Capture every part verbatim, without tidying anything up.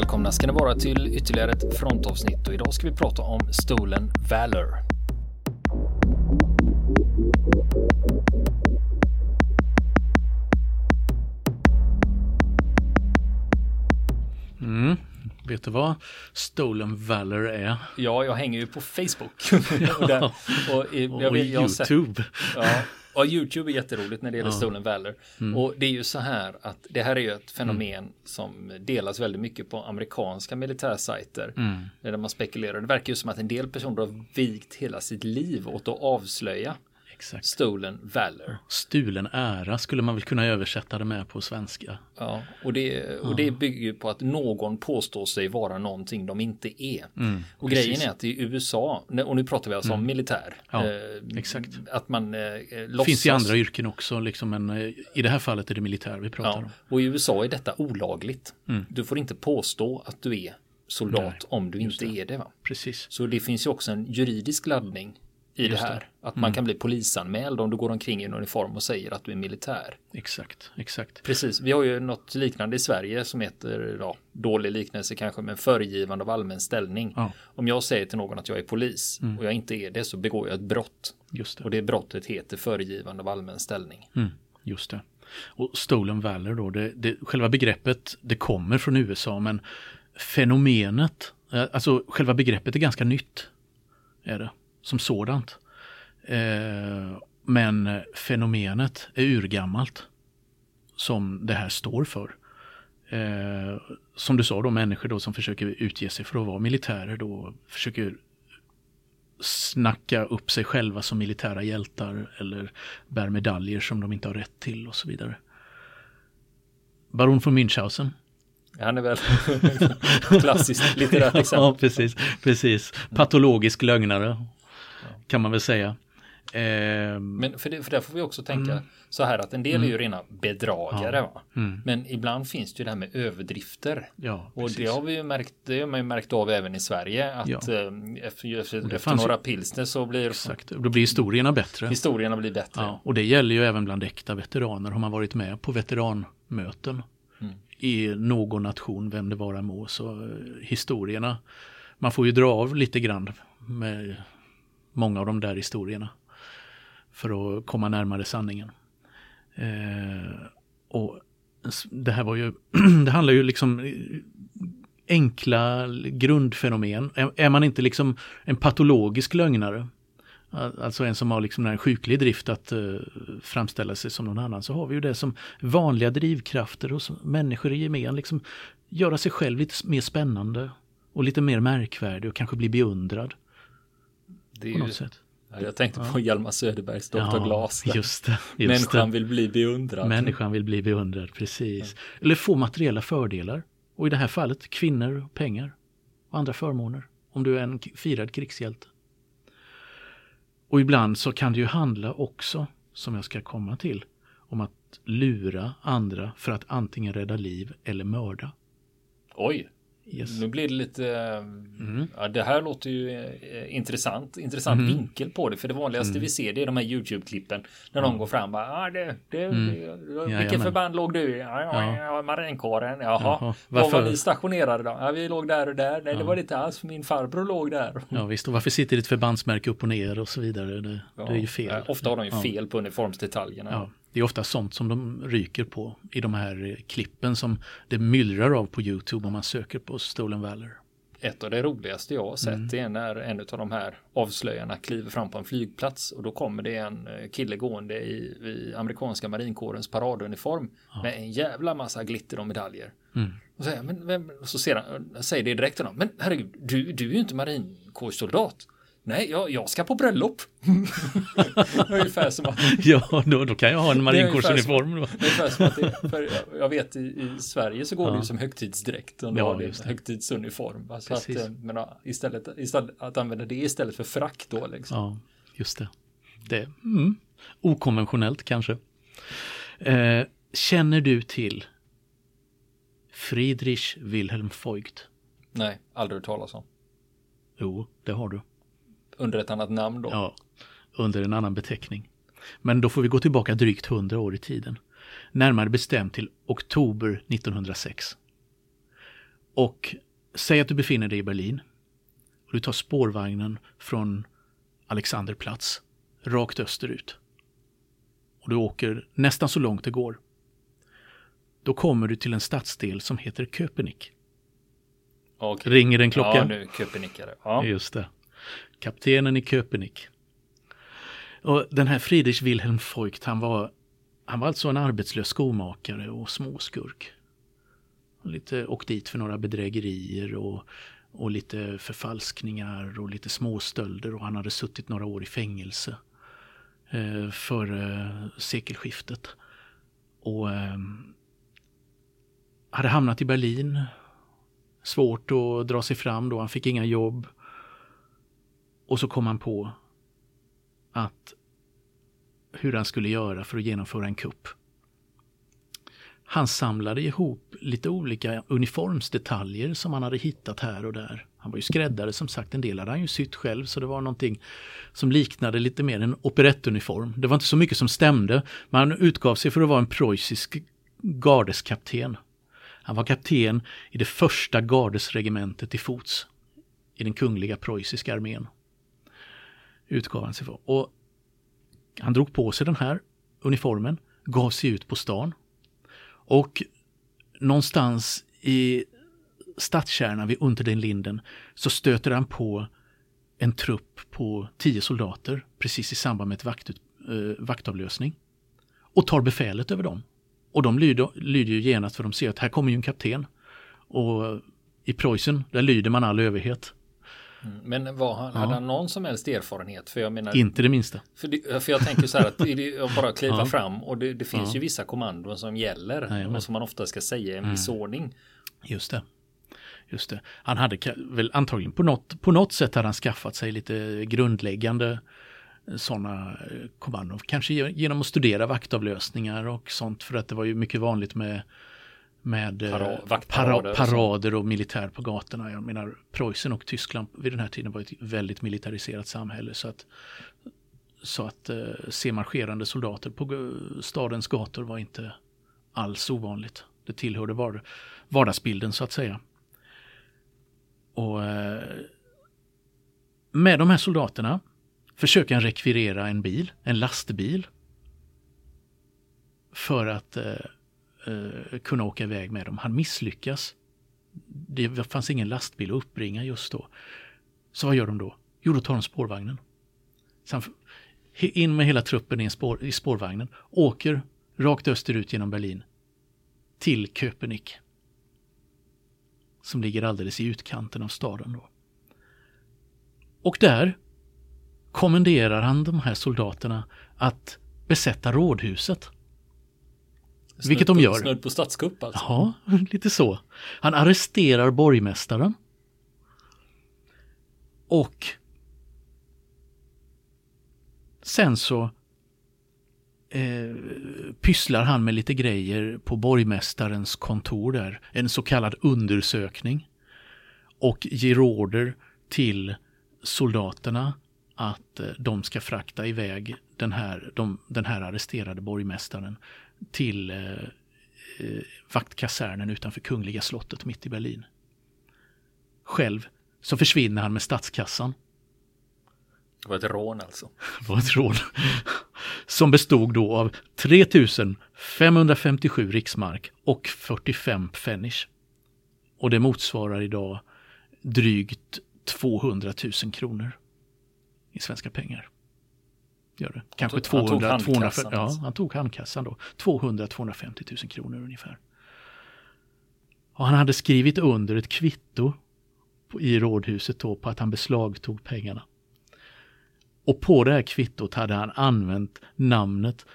Välkomna ska ni vara till ytterligare ett frontavsnitt och idag ska vi prata om Stolen Valor. Mm. Vet du vad Stolen Valor är? Ja, jag hänger ju på Facebook. och, där, och, i, och jag, jag, YouTube. Jag, ja, och YouTube är jätteroligt när det gäller ja. Stolen Valor. Mm. Och det är ju så här att det här är ju ett fenomen mm. som delas väldigt mycket på amerikanska militärsajter. Mm. Där man spekulerar. Det verkar ju som att en del personer har vigt hela sitt liv åt att avslöja Exakt. Stolen Valor. Stulen ära skulle man väl kunna översätta det med på svenska. Ja, och det, och det bygger ju på att någon påstår sig vara någonting de inte är. Mm, och precis. Grejen är att i U S A, och nu pratar vi alltså mm. om militär. Ja, eh, exakt. Att man eh, låtsas. Finns i andra yrken också, liksom, men eh, i det här fallet är det militär vi pratar ja, om. Och i U S A är detta olagligt. Mm. Du får inte påstå att du är soldat Nej, om du inte det. är det. Va? Precis. Så det finns ju också en juridisk laddning i just det här. Det. Att mm. man kan bli polisanmäld om du går omkring i en uniform och säger att du är militär. Exakt, exakt. Precis, vi har ju något liknande i Sverige som heter, ja, dålig liknelse kanske, men föregivande av allmän ställning. Ja. Om jag säger till någon att jag är polis mm. och jag inte är det så begår jag ett brott. Just det. Och det brottet heter föregivande av allmän ställning. Mm. Just det. Och Stolen Valor då, det, det, själva begreppet, det kommer från U S A, men fenomenet, alltså själva begreppet är ganska nytt, är det. Som sådant. Eh, men fenomenet är urgammalt som det här står för. Eh, som du sa, de människor då som försöker utge sig för att vara militärer då försöker snacka upp sig själva som militära hjältar eller bär medaljer som de inte har rätt till och så vidare. Baron von Münchhausen. Han är väl klassiskt litterärt exempel. Ja, precis, precis. Patologisk lögnare. Kan man väl säga. Eh, men för, det, för där får vi också tänka mm, så här att en del mm, är ju rena bedragare. Ja, va? Mm. Men ibland finns det ju det här med överdrifter. Ja, och det har vi ju märkt, det har man ju märkt av även i Sverige. Att ja. efter, efter, efter några ju, pilsner så blir... Exakt, då blir historierna bättre. Historierna blir bättre. Ja, och det gäller ju även bland äkta veteraner. Har man varit med på veteranmöten mm. i någon nation, vem det vara må, så historierna... Man får ju dra av lite grann med... många av de där historierna för att komma närmare sanningen. Eh, och det här var ju det handlar ju liksom enkla grundfenomen. Är, är man inte liksom en patologisk lögnare, alltså en som har liksom en sjuklig drift att eh, framställa sig som någon annan, så har vi ju det som vanliga drivkrafter hos människor i gemen, liksom göra sig själv lite mer spännande och lite mer märkvärdig och kanske bli beundrad. Det är ju, ja, jag tänkte på Hjalmar Söderbergs doktor ja, Glas. Där. Just det, just Människan det. vill bli beundrad. Människan vill bli beundrad, precis. Ja. Eller få materiella fördelar. Och i det här fallet kvinnor, pengar och andra förmåner. Om du är en firad krigshjälte. Och ibland så kan det ju handla också, som jag ska komma till, om att lura andra för att antingen rädda liv eller mörda. Oj! Yes. Nu blir det lite, mm. ja, det här låter ju intressant, intressant mm. vinkel på det, för det vanligaste mm. vi ser det är de här YouTube-klippen när mm. de går fram, bara, ah, det, det, mm. det, vilket ja, förband låg du i? Ja, ja, ja. Marinkåren, jaha, jaha. Var var ni stationerade då? Ja, vi låg där och där, nej ja. det var inte alls, min farbror låg där. Ja visst, och varför sitter ditt förbandsmärke upp och ner och så vidare, det, ja. det är ju fel. Ja, ofta har de ju ja. fel på uniformsdetaljerna. Ja. Det är ofta sånt som de ryker på i de här klippen som det myllrar av på YouTube om man söker på Stolen Valor. Ett av det roligaste jag har sett mm. är när en av de här avslöjarna kliver fram på en flygplats och då kommer det en kille gående i, i amerikanska marinkårens paraduniform ja. med en jävla massa glitter och medaljer. Mm. Och så, men, vem? Så ser han, säger det direkt till honom, men herregud, du, du är ju inte marinkårssoldat. Nej, jag, jag ska på bröllop. Ungefär som att... Ja, då, då kan jag ha en marinkårsuniform. Då. Ungefär som att det, för jag vet i, i Sverige så går ja. det ju som högtidsdräkt. Och då ja, har det en högtidsuniform. Alltså att, men, istället, istället, att använda det istället för frack då. Liksom. Ja, just det. det mm, okonventionellt kanske. Eh, känner du till Friedrich Wilhelm Voigt? Nej, aldrig hört talas om. Jo, det har du. Under ett annat namn då? Ja, under en annan beteckning. Men då får vi gå tillbaka drygt hundra år i tiden. Närmare bestämt till oktober nittonhundrasex. Och säg att du befinner dig i Berlin och du tar spårvagnen från Alexanderplatz rakt österut. Och du åker nästan så långt det går. Då kommer du till en stadsdel som heter Köpenick. Okay. Ringer den klockan? Ja, nu Köpenick är det. Ja. Just det. Kaptenen i Köpenick. Och den här Friedrich Wilhelm Voigt, han var, han var alltså en arbetslös skomakare och småskurk. Lite åkt dit för några bedrägerier och, och lite förfalskningar och lite småstölder, och han hade suttit några år i fängelse eh, för eh, sekelskiftet. Och eh, hade hamnat i Berlin, svårt att dra sig fram då, han fick inga jobb. Och så kom han på att hur han skulle göra för att genomföra en kupp. Han samlade ihop lite olika uniformsdetaljer som han hade hittat här och där. Han var ju skräddare, som sagt, en del hade han ju sytt själv, så det var någonting som liknade lite mer en operettuniform. Det var inte så mycket som stämde, men han utgav sig för att vara en preussisk gardeskapten. Han var kapten i det första gardesregementet i fots i den kungliga preussiska armén. Utgav han sig för. Och han drog på sig den här uniformen, gav sig ut på stan. Och någonstans i stadskärnan vid Unter den Linden så stöter han på en trupp på tio soldater precis i samband med ett vaktut, eh, vaktavlösning, och tar befälet över dem. Och de lyder, lyder ju genast, för de ser att här kommer ju en kapten, och i Preussen där lyder man all överhet. Men var han, ja. hade han någon som helst erfarenhet? För jag menar, inte det minsta. För, det, för jag tänker så här, att jag bara kliva ja. fram, och det, det finns ja. ju vissa kommandon som gäller. Nej, och som man ofta ska säga i en viss ordning. Just det. Just det. Han hade väl antagligen på något, på något sätt hade han skaffat sig lite grundläggande sådana kommandon. Kanske genom att studera vaktavlösningar och sånt, för att det var ju mycket vanligt med med Para, para, parader och militär på gatorna. Jag menar, Preussen och Tyskland vid den här tiden var ett väldigt militariserat samhälle, så att, så att eh, se marscherande soldater på stadens gator var inte alls ovanligt. Det tillhörde var, vardagsbilden, så att säga. Och eh, med de här soldaterna försöker han rekvirera en bil, en lastbil, för att eh, kunna åka iväg med dem. Han misslyckas. Det fanns ingen lastbil att uppbringa just då. Så vad gör de då? Jo, då tar de spårvagnen. Sen in med hela truppen i, spår, i spårvagnen. Åker rakt österut genom Berlin till Köpenick, som ligger alldeles i utkanten av staden då. Och där kommenderar han de här soldaterna att besätta rådhuset. Snudd, vilket de gör. Snudd på statskupp alltså. Ja, lite så. Han arresterar borgmästaren. Och sen så eh, pysslar han med lite grejer på borgmästarens kontor där. En så kallad undersökning. Och ger order till soldaterna att de ska frakta iväg den här, de, den här arresterade borgmästaren till eh, vaktkasernen utanför Kungliga slottet mitt i Berlin. Själv så försvinner han med statskassan. Det var ett rån alltså. Det var ett rån. Som bestod då av tre tusen femhundrafemtiosju riksmark och fyrtiofem pfennig. Och det motsvarar idag drygt tvåhundratusen kronor i svenska pengar. Gör det. Kanske tvåhundra, han tog tvåhundra, ja, han tog handkassan då. tvåhundra till tvåhundrafemtiotusen kronor ungefär. Och han hade skrivit under ett kvitto på, i rådhuset då, på att han beslagtog pengarna. Och på det här kvittot hade han använt namnet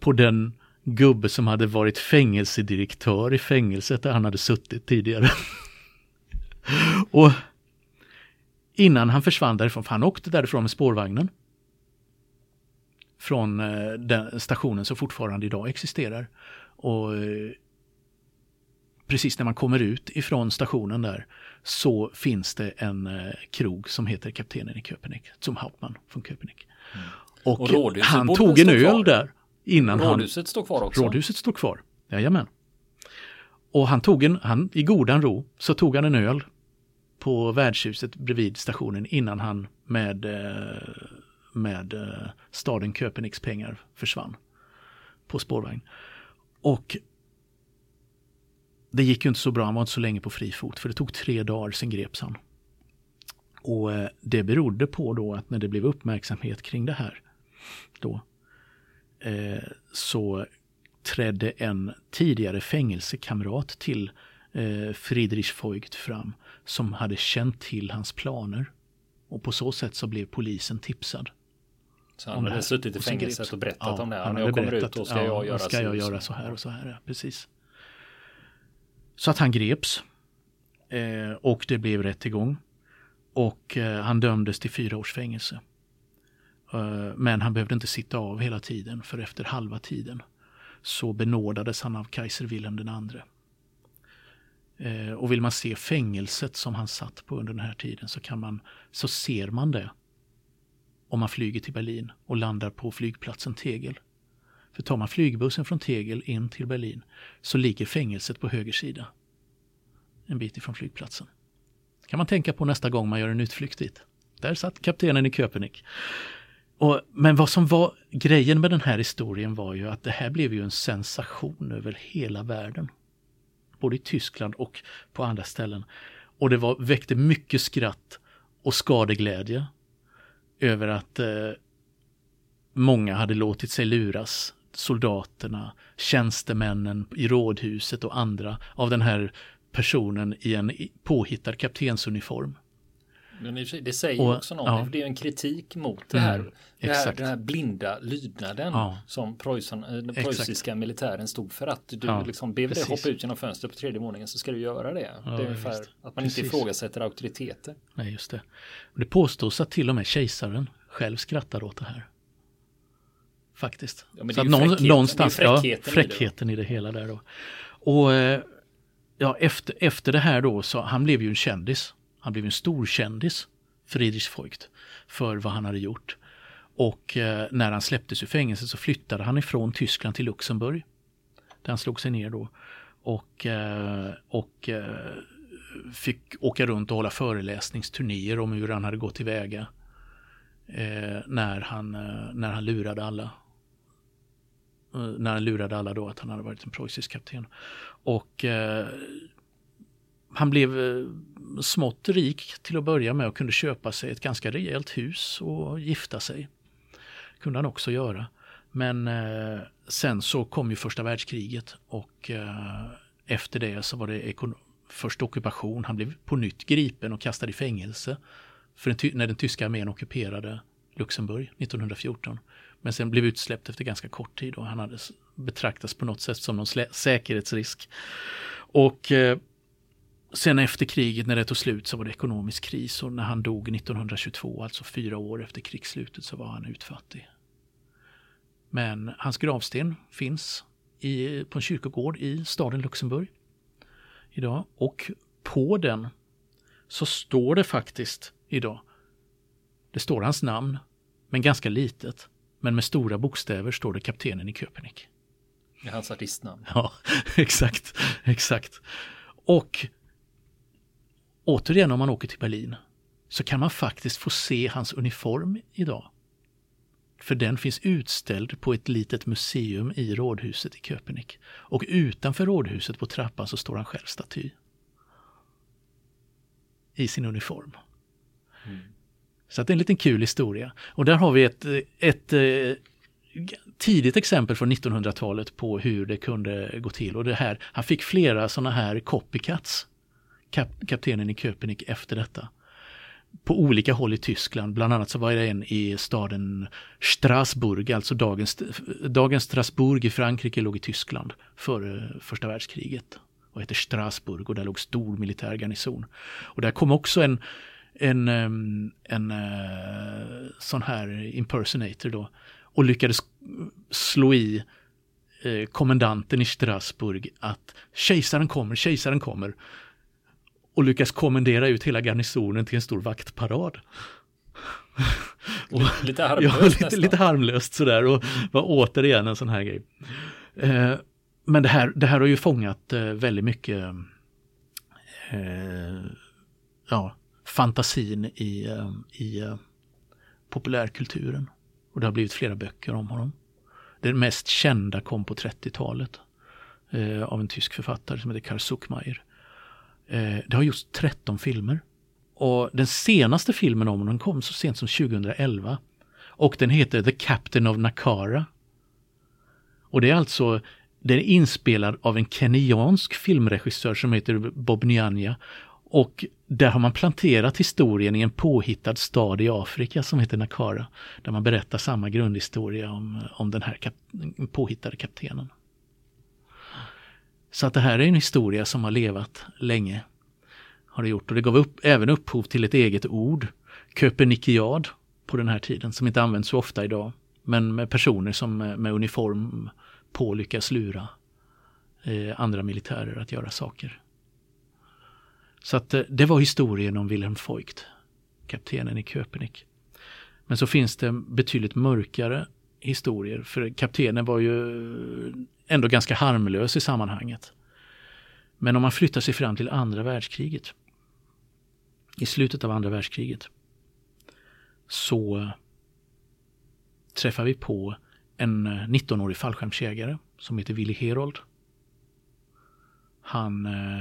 på den gubbe som hade varit fängelsedirektör i fängelset där han hade suttit tidigare. Och innan han försvann därifrån, för han åkte därifrån med spårvagnen från den stationen som fortfarande idag existerar, och precis när man kommer ut ifrån stationen där så finns det en krog som heter Kaptenen i Köpenick, som Hauptmann från Köpenick. Mm. Och, och han tog en öl kvar där innan. Rådhuset han... står kvar också. Rådhuset står kvar, jajamän. Och han tog en, han, i godan ro så tog han en öl på värdshuset bredvid stationen innan han med, med staden Köpenicks pengar försvann på spårvagn. Och det gick ju inte så bra, han var inte så länge på fri fot, för det tog tre dagar sen greps han. Och det berodde på då att när det blev uppmärksamhet kring det här då, eh, så trädde en tidigare fängelsekamrat till eh, Friedrich Voigt fram, som hade känt till hans planer, och på så sätt så blev polisen tipsad. Så han hade suttit i fängelset och berättat ja, om det här. När jag kommer berättat, ut och ska, ja, jag, göra ska jag göra så här och så här. Ja, precis. Så att han greps eh, och det blev rättegång. Och eh, han dömdes till fyra års fängelse. Eh, men han behövde inte sitta av hela tiden, för efter halva tiden så benådades han av kejsar Wilhelm den andre. Eh, och vill man se fängelset som han satt på under den här tiden, så kan man, så ser man det om man flyger till Berlin och landar på flygplatsen Tegel. För tar man flygbussen från Tegel in till Berlin så ligger fängelset på höger sida, en bit ifrån flygplatsen. Kan man tänka på nästa gång man gör en utflykt dit. Där satt kaptenen i Köpenick. Och, men vad som var grejen med den här historien var ju att det här blev ju en sensation över hela världen. Både i Tyskland och på andra ställen. Och det var, väckte mycket skratt och skadeglädje över att eh, många hade låtit sig luras. Soldaterna, tjänstemännen i rådhuset och andra av den här personen i en påhittad kaptensuniform. Men det säger ju också något, ja. För det är en kritik mot det här, mm, det här, den här blinda lydnaden ja. som Preussen, den preussiska militären stod för, att du ja, liksom ber dig hoppa ut genom fönstret på tredje våningen så ska du göra det. Ja, det är ungefär det. Att man precis. Inte ifrågasätter auktoriteter. Nej, just det. Det påstås att till och med kejsaren själv skrattar åt det här. Faktiskt. Ja, men så det är ju fräckheten, någonstans, det är fräckheten, ja, fräckheten i det, i det hela där då. Och ja, efter, efter det här då, så han blev ju en kändis. Han blev en stor kändis, Friedrich Voigt, för vad han hade gjort. Och eh, när han släpptes ur fängelset så flyttade han ifrån Tyskland till Luxemburg. Där han slog sig ner då. Och, eh, och eh, fick åka runt och hålla föreläsningsturnéer om hur han hade gått tillväga. Eh, när, han, eh, när han lurade alla. När han lurade alla då att han hade varit en preussisk kapten. Och eh, han blev eh, smått rik till att börja med och kunde köpa sig ett ganska rejält hus och gifta sig. Kunde han också göra. Men eh, sen så kom ju första världskriget, och eh, efter det så var det ekon- första ockupation. Han blev på nytt gripen och kastad i fängelse för en ty- när den tyska armén ockuperade Luxemburg nittonhundrafjorton. Men sen blev utsläppt efter ganska kort tid, och han hade betraktats på något sätt som någon slä- säkerhetsrisk. Och eh, sen efter kriget, när det tog slut, så var det ekonomisk kris, och när han dog nittonhundratjugotvå, alltså fyra år efter krigsslutet, så var han utfattig. Men hans gravsten finns i, på en kyrkogård i staden Luxemburg idag, och på den så står det faktiskt idag, det står hans namn, men ganska litet. Men med stora bokstäver står det kaptenen i Köpenick. Det är hans artistnamn. Ja, exakt, exakt. Och återigen, om man åker till Berlin så kan man faktiskt få se hans uniform idag. För den finns utställd på ett litet museum i rådhuset i Köpenick. Och utanför rådhuset på trappan så står han själv staty. I sin uniform. Mm. Så att det är en liten kul historia. Och där har vi ett, ett, ett tidigt exempel från nittonhundratalet på hur det kunde gå till. Och det här, han fick flera sådana här copycats, kap, kaptenen i Köpenick, efter detta. På olika håll i Tyskland. Bland annat så var det en i staden Strasbourg, alltså dagens, dagens Strasbourg i Frankrike, låg i Tyskland före första världskriget. Och heter Strasbourg, och där låg stor militär garnison. Och där kom också en En, en, en sån här impersonator då, och lyckades slå i eh, kommandanten i Strasbourg att kejsaren kommer, kejsaren kommer, och lyckas kommendera ut hela garnisonen till en stor vaktparad. och, lite harmlöst, ja, lite, lite harmlöst sådär, och var återigen en sån här grej. Eh, men det här, det här har ju fångat eh, väldigt mycket eh, ja, fantasin i, eh, i eh, populärkulturen. Och det har blivit flera böcker om honom. Den mest kända kom på trettiotalet eh, av en tysk författare som heter Karl Zuckmayer. Eh, det har just tretton filmer. Och den senaste filmen om honom kom så sent som tjugoelva. Och den heter The Captain of Nakara. Och det är alltså, den är inspelad av en kenyansk filmregissör som heter Bob Nyanja. Och där har man planterat historien i en påhittad stad i Afrika som heter Nakara. Där man berättar samma grundhistoria om, om den här kap, påhittade kaptenen. Så att det här är en historia som har levat länge. Har det gjort. Och det gav upp, även upphov till ett eget ord. Köpenickiad på den här tiden som inte används så ofta idag. Men med personer som med uniform på lyckas lura eh, andra militärer att göra saker. Så att det var historien om Wilhelm Voigt, kaptenen i Köpenick. Men så finns det betydligt mörkare historier, för kaptenen var ju ändå ganska harmlös i sammanhanget. Men om man flyttar sig fram till andra världskriget, i slutet av andra världskriget, så träffar vi på en nittonårig fallskärmsjägare som heter Willy Herold. Han... Eh,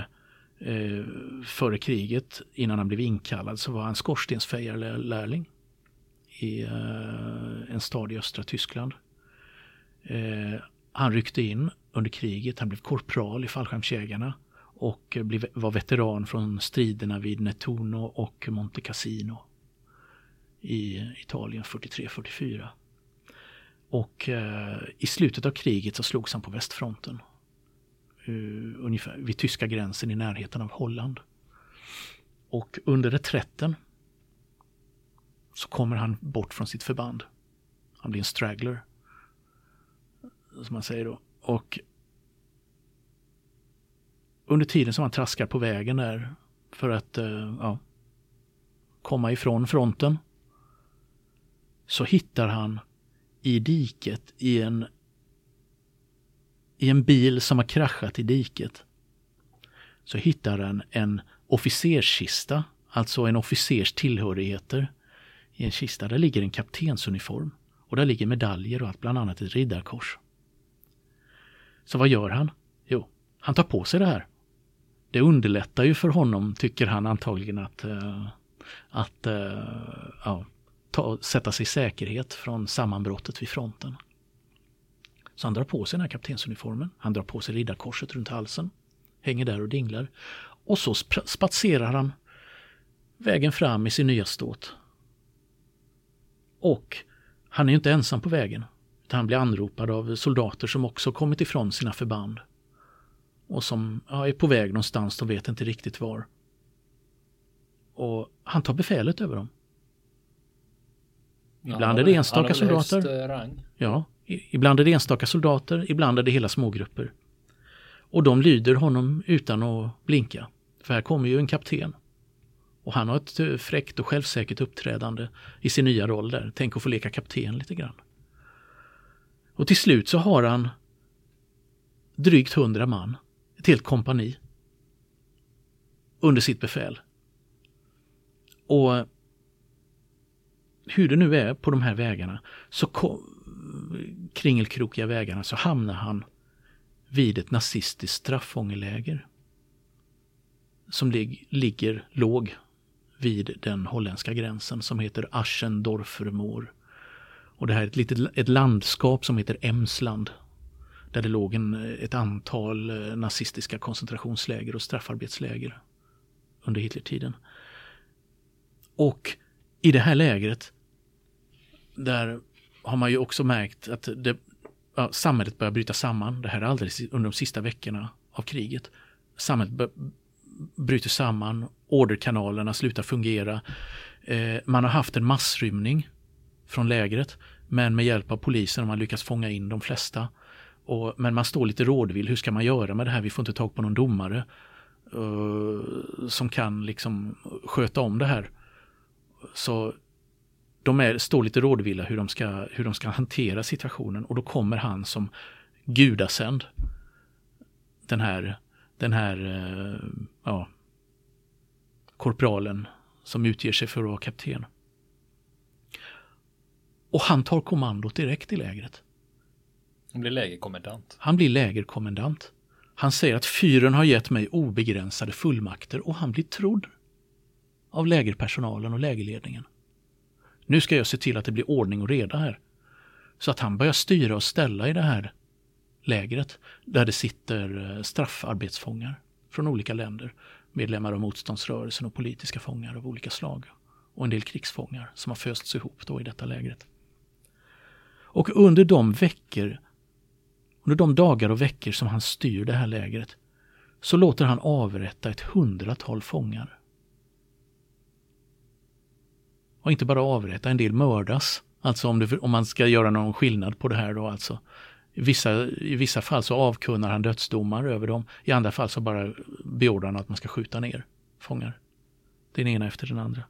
före kriget, innan han blev inkallad, så var han skorstensfejarlärling i eh, en stad i östra Tyskland. Eh, han ryckte in under kriget, han blev korpral i fallskärmsjägarna och blev, var veteran från striderna vid Nettuno och Monte Cassino i Italien fyrtiotre fyrtiofyra. Och eh, i slutet av kriget så slogs han på västfronten. Uh, ungefär vid tyska gränsen i närheten av Holland. Och under reträtten så kommer han bort från sitt förband. Han blir en straggler, som man säger då. Och under tiden som han traskar på vägen där för att uh, ja, komma ifrån fronten, så hittar han i diket i en I en bil som har kraschat i diket, så hittar han en officerskista, alltså en officers tillhörigheter. I en kista där ligger en kaptensuniform och där ligger medaljer och allt, bland annat ett riddarkors. Så vad gör han? Jo, han tar på sig det här. Det underlättar ju för honom, tycker han antagligen, att, att ja, ta, sätta sig i säkerhet från sammanbrottet vid fronten. Så han drar på sig den här kaptensuniformen. Han drar på sig riddarkorset runt halsen. Hänger där och dinglar. Och så sp- spatserar han vägen fram i sin nya ståt. Och han är ju inte ensam på vägen. Utan han blir anropad av soldater som också kommit ifrån sina förband. Och som ja, är på väg någonstans, de vet inte riktigt var. Och han tar befälet över dem. Ibland ja, han är det enstaka soldater. Rang. Ja. Ibland är det enstaka soldater, ibland är det hela smågrupper. Och de lyder honom utan att blinka. För här kommer ju en kapten. Och han har ett fräckt och självsäkert uppträdande i sin nya roll där. Tänk att få leka kapten lite grann. Och till slut så har han drygt hundra man, ett helt kompani, under sitt befäl. Och hur det nu är på de här vägarna, så kom... kringelkrokiga vägarna, så hamnar han vid ett nazistiskt straffångeläger som lig- ligger låg vid den holländska gränsen, som heter Aschendorfermoor. Och det här är ett litet ett landskap som heter Emsland, där det låg en, ett antal nazistiska koncentrationsläger och straffarbetsläger under Hitlertiden. Och i det här lägret där har man ju också märkt att det, ja, samhället börjar bryta samman. Det här är alldeles under de sista veckorna av kriget. Samhället bör, bryter samman, orderkanalerna slutar fungera. Eh, man har haft en massrymning från lägret, men med hjälp av polisen har man lyckats fånga in de flesta. Och, men man står lite rådvill, hur ska man göra med det här? Vi får inte tag på någon domare uh, som kan liksom sköta om det här. Så de är, står lite rådvilla hur de, ska, hur de ska hantera situationen, och då kommer han som gudasänd den här, den här ja, korpralen som utger sig för att vara kapten. Och han tar kommandot direkt i lägret. Han blir lägerkommendant. Han blir lägerkommendant. Han säger att fyren har gett mig obegränsade fullmakter och han blir trodd av lägerpersonalen och lägerledningen. Nu ska jag se till att det blir ordning och reda här. Så att han börjar styra och ställa i det här lägret där det sitter straffarbetsfångar från olika länder. Medlemmar av motståndsrörelsen och politiska fångar av olika slag. Och en del krigsfångar som har fösts ihop då i detta lägret. Och under de veckor, under de dagar och veckor som han styr det här lägret så låter han avrätta ett hundratal fångar. Och inte bara avrätta, en del mördas. Alltså om, det, om man ska göra någon skillnad på det här då alltså. I vissa, i vissa fall så avkunnar han dödsdomar över dem. I andra fall så bara beordrar han att man ska skjuta ner fångar. Den ena efter den andra.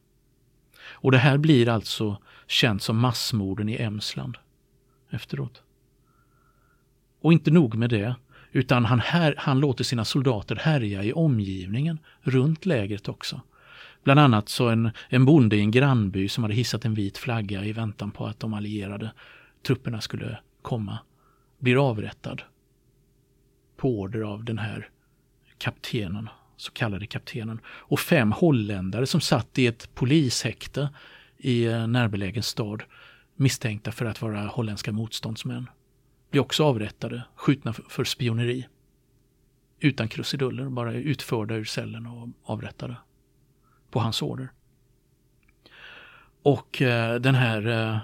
Och det här blir alltså känt som massmorden i Emsland efteråt. Och inte nog med det, utan han, här, han låter sina soldater härja i omgivningen runt lägret också. Bland annat så en, en bonde i en grannby som hade hissat en vit flagga i väntan på att de allierade trupperna skulle komma blir avrättad på order av den här kaptenen, så kallade kaptenen. Och fem holländare som satt i ett polishäkte i närbelägen stad misstänkta för att vara holländska motståndsmän blir också avrättade, skjutna för spioneri. Utan krusiduller, bara utförda ur cellen och avrättade. På hans order. Och eh, den här eh,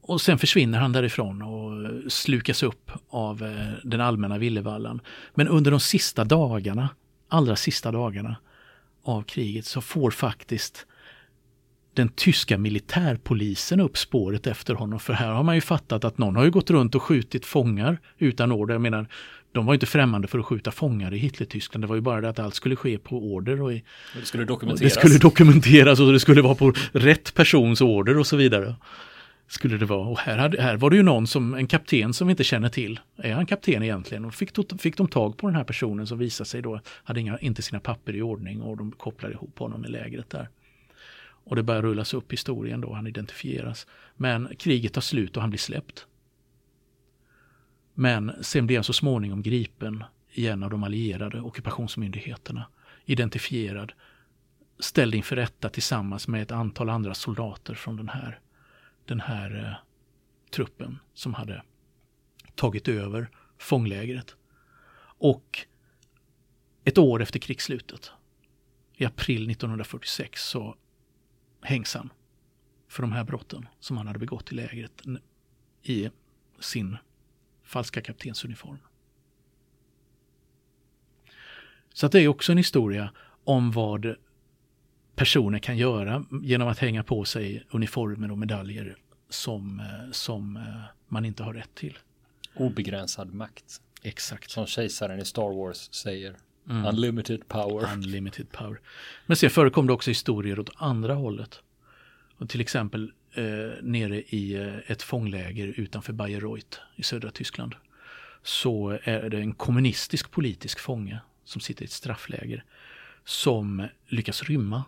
och sen försvinner han därifrån och slukas upp av eh, den allmänna villevallan. Men under de sista dagarna, allra sista dagarna av kriget så får faktiskt den tyska militärpolisen upp spåret efter honom. För här har man ju fattat att någon har ju gått runt och skjutit fångar utan order. Jag menar, de var ju inte främmande för att skjuta fångar i Hitler-Tyskland. Det var ju bara det att allt skulle ske på order. Och, i, och det skulle dokumenteras. Det skulle dokumenteras och det skulle vara på rätt persons order och så vidare. Skulle det vara. Och här, hade, här var det ju någon som, en kapten som vi inte känner till. Är han kapten egentligen? Och fick, to, fick de tag på den här personen som visade sig då hade inga, inte sina papper i ordning och de kopplade ihop honom med lägret där. Och det börjar rullas upp historien då, han identifieras. Men kriget tar slut och han blir släppt. Men sen blir han så småningom gripen i en av de allierade ockupationsmyndigheterna. Identifierad, ställd inför rätta tillsammans med ett antal andra soldater från den här, den här eh, truppen som hade tagit över fånglägret. Och ett år efter krigsslutet, i april nittonhundrafyrtiosex, så hängs han för de här brotten som han hade begått i lägret i sin falska kaptensuniform. Så att det är också en historia om vad personer kan göra genom att hänga på sig uniformer och medaljer som, som man inte har rätt till. Obegränsad makt. Exakt. Som kejsaren i Star Wars säger. Mm. Unlimited power. Unlimited power. Men sen förekom det också historier åt andra hållet. Och till exempel eh, nere i eh, ett fångläger utanför Bayreuth i södra Tyskland så är det en kommunistisk politisk fånge som sitter i ett straffläger som lyckas rymma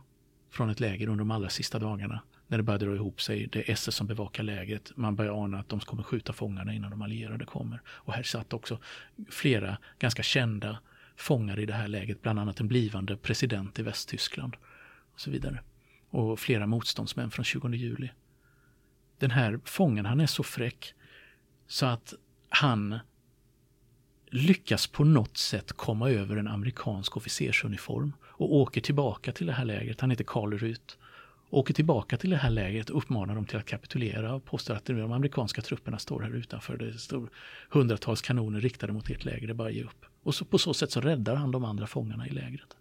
från ett läger under de allra sista dagarna när det börjar dra ihop sig. Det är S S som bevakar lägret. Man börjar ana att de kommer skjuta fångarna innan de allierade kommer. Och här satt också flera ganska kända fångar i det här läget, bland annat en blivande president i Västtyskland och så vidare. Och flera motståndsmän från tjugonde juli. Den här fången, han är så fräck så att han lyckas på något sätt komma över en amerikansk officersuniform och åker tillbaka till det här lägret. Han heter Karl Ryt. Åker tillbaka till det här lägret och uppmanar dem till att kapitulera och påstår att de amerikanska trupperna står här utanför. Det står hundratals kanoner riktade mot ert läger, det bara ger upp. Och så, på så sätt så räddar han de andra fångarna i lägret.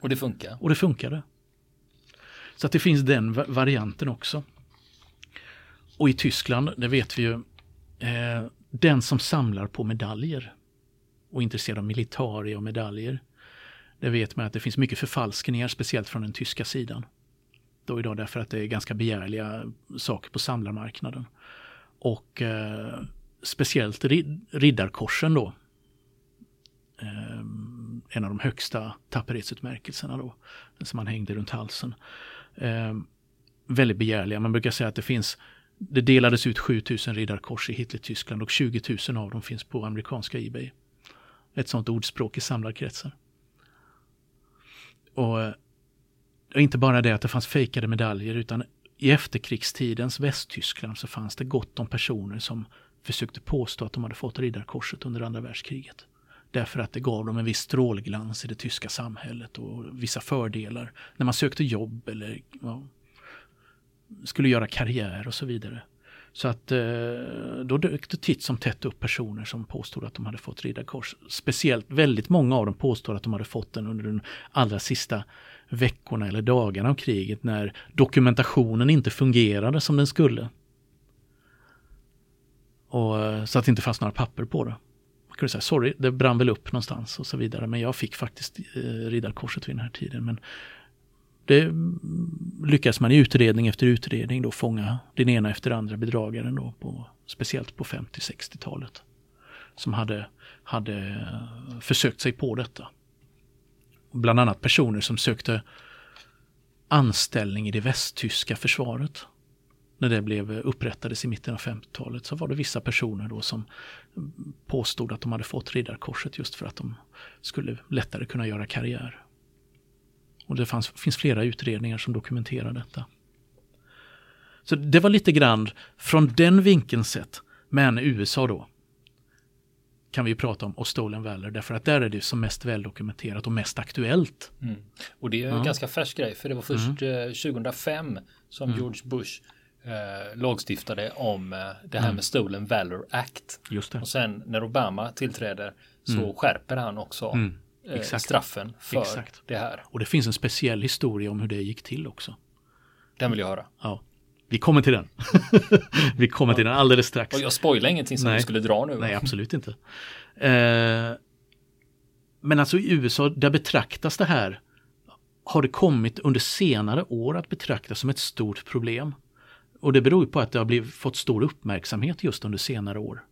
Och det funkar? Och det funkade. Så att det finns den varianten också. Och i Tyskland, det vet vi ju, eh, den som samlar på medaljer och är intresserad av militarie och medaljer, det vet man att det finns mycket förfalskningar, speciellt från den tyska sidan. Då idag därför att det är ganska begärliga saker på samlarmarknaden. Och eh, speciellt rid- riddarkorsen då, eh, en av de högsta tapperhetsutmärkelserna då, som man hängde runt halsen. Eh, väldigt begärliga. Man brukar säga att det finns, det delades ut sjutusen riddarkors i Hitler-Tyskland och tjugotusen av dem finns på amerikanska eBay. Ett sånt ordspråk i samlarkretsar. Och, och inte bara det att det fanns fejkade medaljer, utan i efterkrigstidens Västtyskland så fanns det gott om personer som försökte påstå att de hade fått riddarkorset under andra världskriget. Därför att det gav dem en viss strålglans i det tyska samhället och vissa fördelar när man sökte jobb eller ja, skulle göra karriär och så vidare. Så att då dök det titt som tätt upp personer som påstod att de hade fått riddarkors. Speciellt väldigt många av dem påstod att de hade fått den under den allra sista veckorna eller dagarna av kriget, när dokumentationen inte fungerade som den skulle. Och så att det inte fanns några papper på det. Man kunde säga, sorry, det brann väl upp någonstans och så vidare. Men jag fick faktiskt eh, riddarkorset vid den här tiden. Men det lyckades man i utredning efter utredning då fånga den ena efter andra bedragaren då, på, speciellt på femtio-sextiotalet. Som hade, hade försökt sig på detta. Bland annat personer som sökte anställning i det västtyska försvaret. När det blev upprättades i mitten av femtiotalet så var det vissa personer då som påstod att de hade fått riddarkorset just för att de skulle lättare kunna göra karriär. Och det fanns, finns flera utredningar som dokumenterar detta. Så det var lite grann från den vinkeln sett. Men U S A då kan vi ju prata om, och Stolen Valor, därför att där är det som mest väldokumenterat och mest aktuellt. Mm. Och det är en ja. ganska färsk grej, för det var först mm. tjugohundrafem som mm. George Bush Eh, lagstiftade om eh, det här mm. med Stolen Valor Act. Just det. Och sen när Obama tillträder så mm. skärper han också mm. eh, straffen för Exakt. det här. Och det finns en speciell historia om hur det gick till också. Den vill jag höra. Ja. Vi kommer till den. Vi kommer till den alldeles strax. Och jag spoilar ingenting som Nej. du skulle dra nu. Nej, absolut inte. Eh, men alltså i U S A, där betraktas det här, har det kommit under senare år att betraktas som ett stort problem. Och det beror ju på att det har blivit, fått stor uppmärksamhet just under senare år.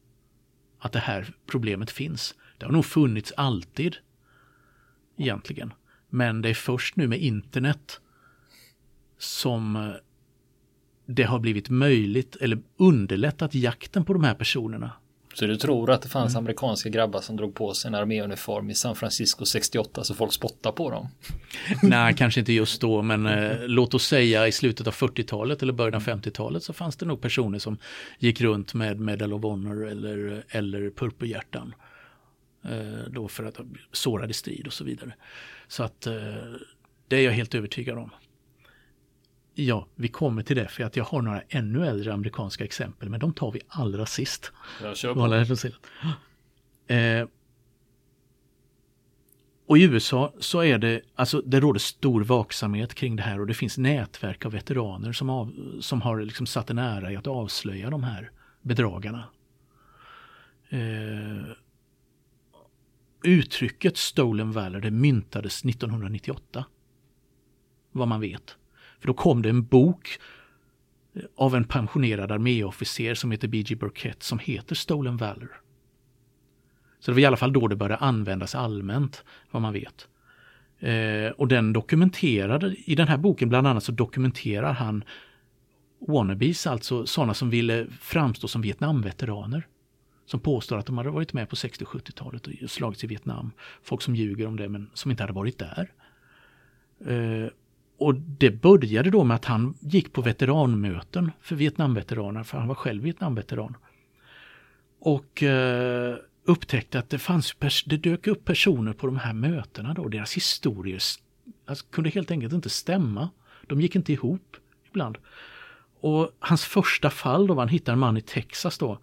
Att det här problemet finns. Det har nog funnits alltid egentligen. Men det är först nu med internet som det har blivit möjligt eller underlättat jakten på de här personerna. Så du tror att det fanns mm. amerikanska grabbar som drog på sig en arméuniform i San Francisco sextioåtta så folk spottar på dem? Nej, kanske inte just då, men eh, låt oss säga i slutet av fyrtiotalet eller början av femtiotalet så fanns det nog personer som gick runt med Medal of Honor eller, eller purpurhjärtan eh, då för att sårade strid och så vidare. Så att eh, det är jag helt övertygad om. Ja, vi kommer till det, för att jag har några ännu äldre amerikanska exempel, men de tar vi allra sist. Jag kör på. Eh, och i U S A så är det, alltså det råder stor vaksamhet kring det här, och det finns nätverk av veteraner som, av, som har liksom satt en ära i att avslöja de här bedragarna. Eh, uttrycket Stolen Valor, det myntades nittonhundranittioåtta, vad man vet. För då kom det en bok av en pensionerad arméofficer som heter B G Burkett som heter Stolen Valor. Så det var i alla fall då det började användas allmänt, vad man vet. Eh, och den dokumenterade, i den här boken bland annat så dokumenterar han wannabes, alltså sådana som ville framstå som Vietnamveteraner. Som påstår att de hade varit med på sextio- och sjuttiotalet och slagits i Vietnam. Folk som ljuger om det men som inte hade varit där. Eh, Och det började då med att han gick på veteranmöten för Vietnamveteraner, för han var själv Vietnamveteran. Och eh, upptäckte att det, fanns pers- det dök upp personer på de här mötena då. Deras historier alltså, kunde helt enkelt inte stämma. De gick inte ihop ibland. Och hans första fall då var han hittade en man i Texas då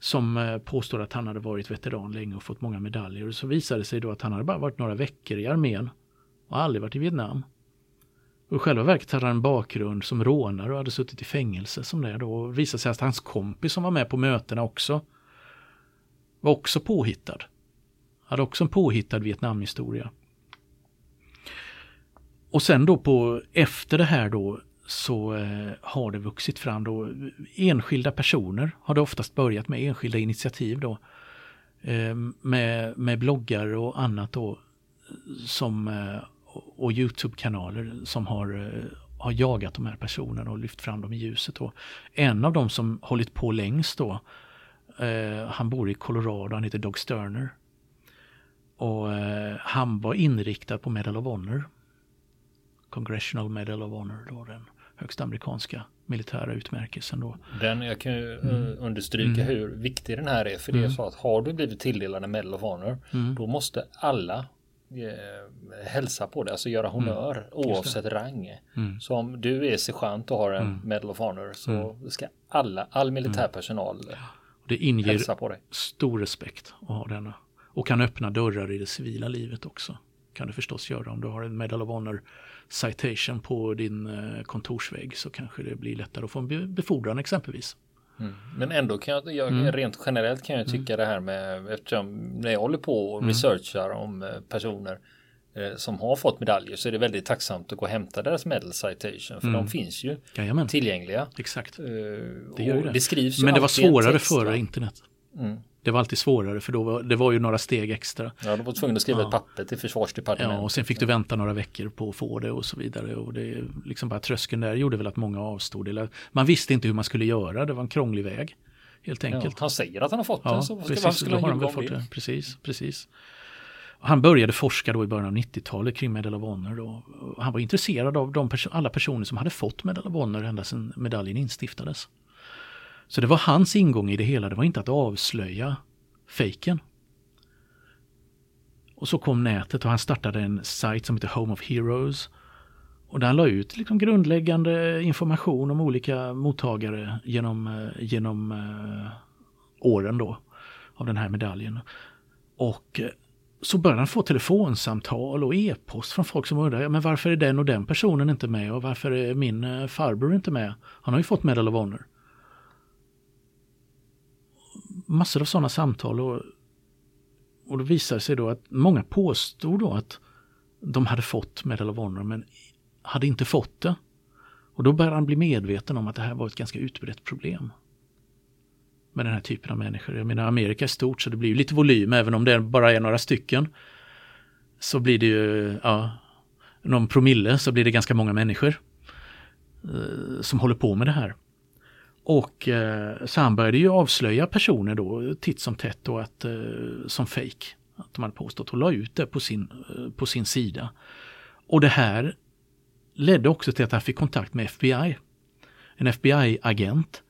som eh, påstod att han hade varit veteran länge och fått många medaljer. Och så visade det sig då att han hade bara varit några veckor i armén och aldrig varit i Vietnam. Och i själva verket hade han en bakgrund som rånare och hade suttit i fängelse som det då. Och visade sig att hans kompis som var med på mötena också var också påhittad. Hade också en påhittad Vietnamhistoria. Och sen då på, efter det här då så eh, har det vuxit fram då. Enskilda personer har det oftast börjat med, enskilda initiativ då. eh, med, med bloggar och annat då, som, eh, och YouTube-kanaler som har, eh, har jagat de här personerna och lyft fram dem i ljuset då. En av dem som hållit på längst då, eh, han bor i Colorado, han heter Doug Sterner. Och eh, han var inriktad på Medal of Honor. Congressional Medal of Honor då, den högsta amerikanska militära utmärkelsen då. Den, jag kan ju mm. understryka mm. hur viktig den här är, för mm. det är så att har du blivit tilldelad en Medal of Honor, mm. då måste alla eh, hälsa på det, alltså göra honör mm. oavsett rang. Mm. Så om du är sergeant och har en mm. Medal of Honor, så mm. ska alla, all militärpersonal mm. det inger hälsa på dig. Stor respekt att ha denna. Och kan öppna dörrar i det civila livet också. Kan du förstås göra om du har en Medal of Honor citation på din kontorsvägg, så kanske det blir lättare att få en befordran exempelvis. Mm. Men ändå kan jag, jag mm. rent generellt kan jag tycka mm. det här med, eftersom när jag håller på och researchar mm. om personer eh, som har fått medaljer, så är det väldigt tacksamt att gå och hämta deras medal citation, för mm. de finns ju Jajamän. tillgängliga. Exakt. Eh, det gör det. Det skrivs ju. Men det var svårare text, före va? internet. Mm. Det var alltid svårare, för då var, det var ju några steg extra. Ja, de var tvungna att skriva ja. ett papper till försvarsdepartementet. Ja, och sen fick du vänta några veckor på att få det och så vidare. Och det, liksom bara tröskeln där gjorde väl att många avstod. Eller, man visste inte hur man skulle göra, det var en krånglig väg helt enkelt. Ja, han säger att han har fått ja, den, så precis, ska man, skulle han ha fått det. Precis, precis. Han började forska då i början av nittiotalet kring Medal of Honor. Då. Han var intresserad av de pers- alla personer som hade fått Medal of Honor ända sedan medaljen instiftades. Så det var hans ingång i det hela, det var inte att avslöja fejken. Och så kom nätet och han startade en sajt som heter Home of Heroes. Och där han la ut liksom grundläggande information om olika mottagare genom, genom eh, åren då, av den här medaljen. Och så började han få telefonsamtal och e-post från folk som undrar, men varför är den och den personen inte med och varför är min farbror inte med? Han har ju fått Medal of Honor. Massor av sådana samtal och, och då visade sig då att många påstod då att de hade fått Medal of Honor men hade inte fått det. Och då började han bli medveten om att det här var ett ganska utbrett problem med den här typen av människor. Jag menar, Amerika är stort, så det blir ju lite volym, även om det bara är några stycken, så blir det ju ja, någon promille, så blir det ganska många människor eh, som håller på med det här. Och eh, så han började ju avslöja personer då, titt som tätt då, att, eh, som fake, att de hade påstått och la ut det på sin, eh, på sin sida. Och det här ledde också till att han fick kontakt med F B I. En F B I-agent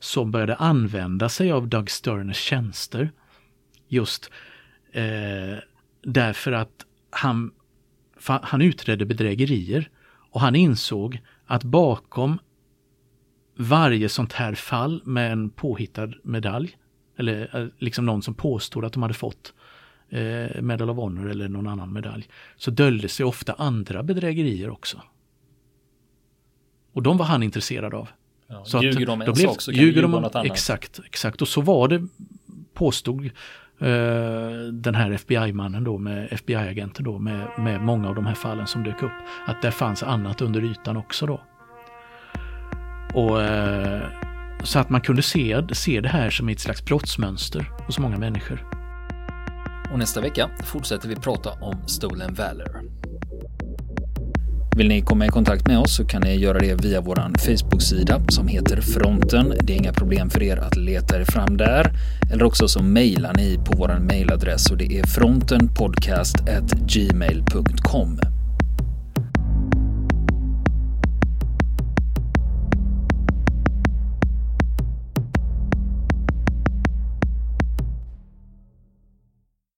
som började använda sig av Doug Sterners tjänster just eh, därför att han, han utredde bedrägerier och han insåg att bakom varje sånt här fall med en påhittad medalj, eller liksom någon som påstod att de hade fått eh, Medal of Honor eller någon annan medalj, så döljde sig ofta andra bedrägerier också. Och de var han intresserad av. Ja, så ljuger att, de en sak så kan ljuger de något annat. Exakt, exakt. Och så var det, påstod eh, den här F B I-mannen då, med F B I-agenten då, med, med många av de här fallen som dök upp, att det fanns annat under ytan också då. Och, eh, så att man kunde se, se det här som ett slags brottsmönster hos många människor. Och nästa vecka fortsätter vi prata om Stolen Valor. Vill ni komma i kontakt med oss så kan ni göra det via vår Facebook-sida som heter Fronten. Det är inga problem för er att leta er fram där. Eller också så mejlar ni på vår mejladress, och det är frontenpodcast at gmail dot com.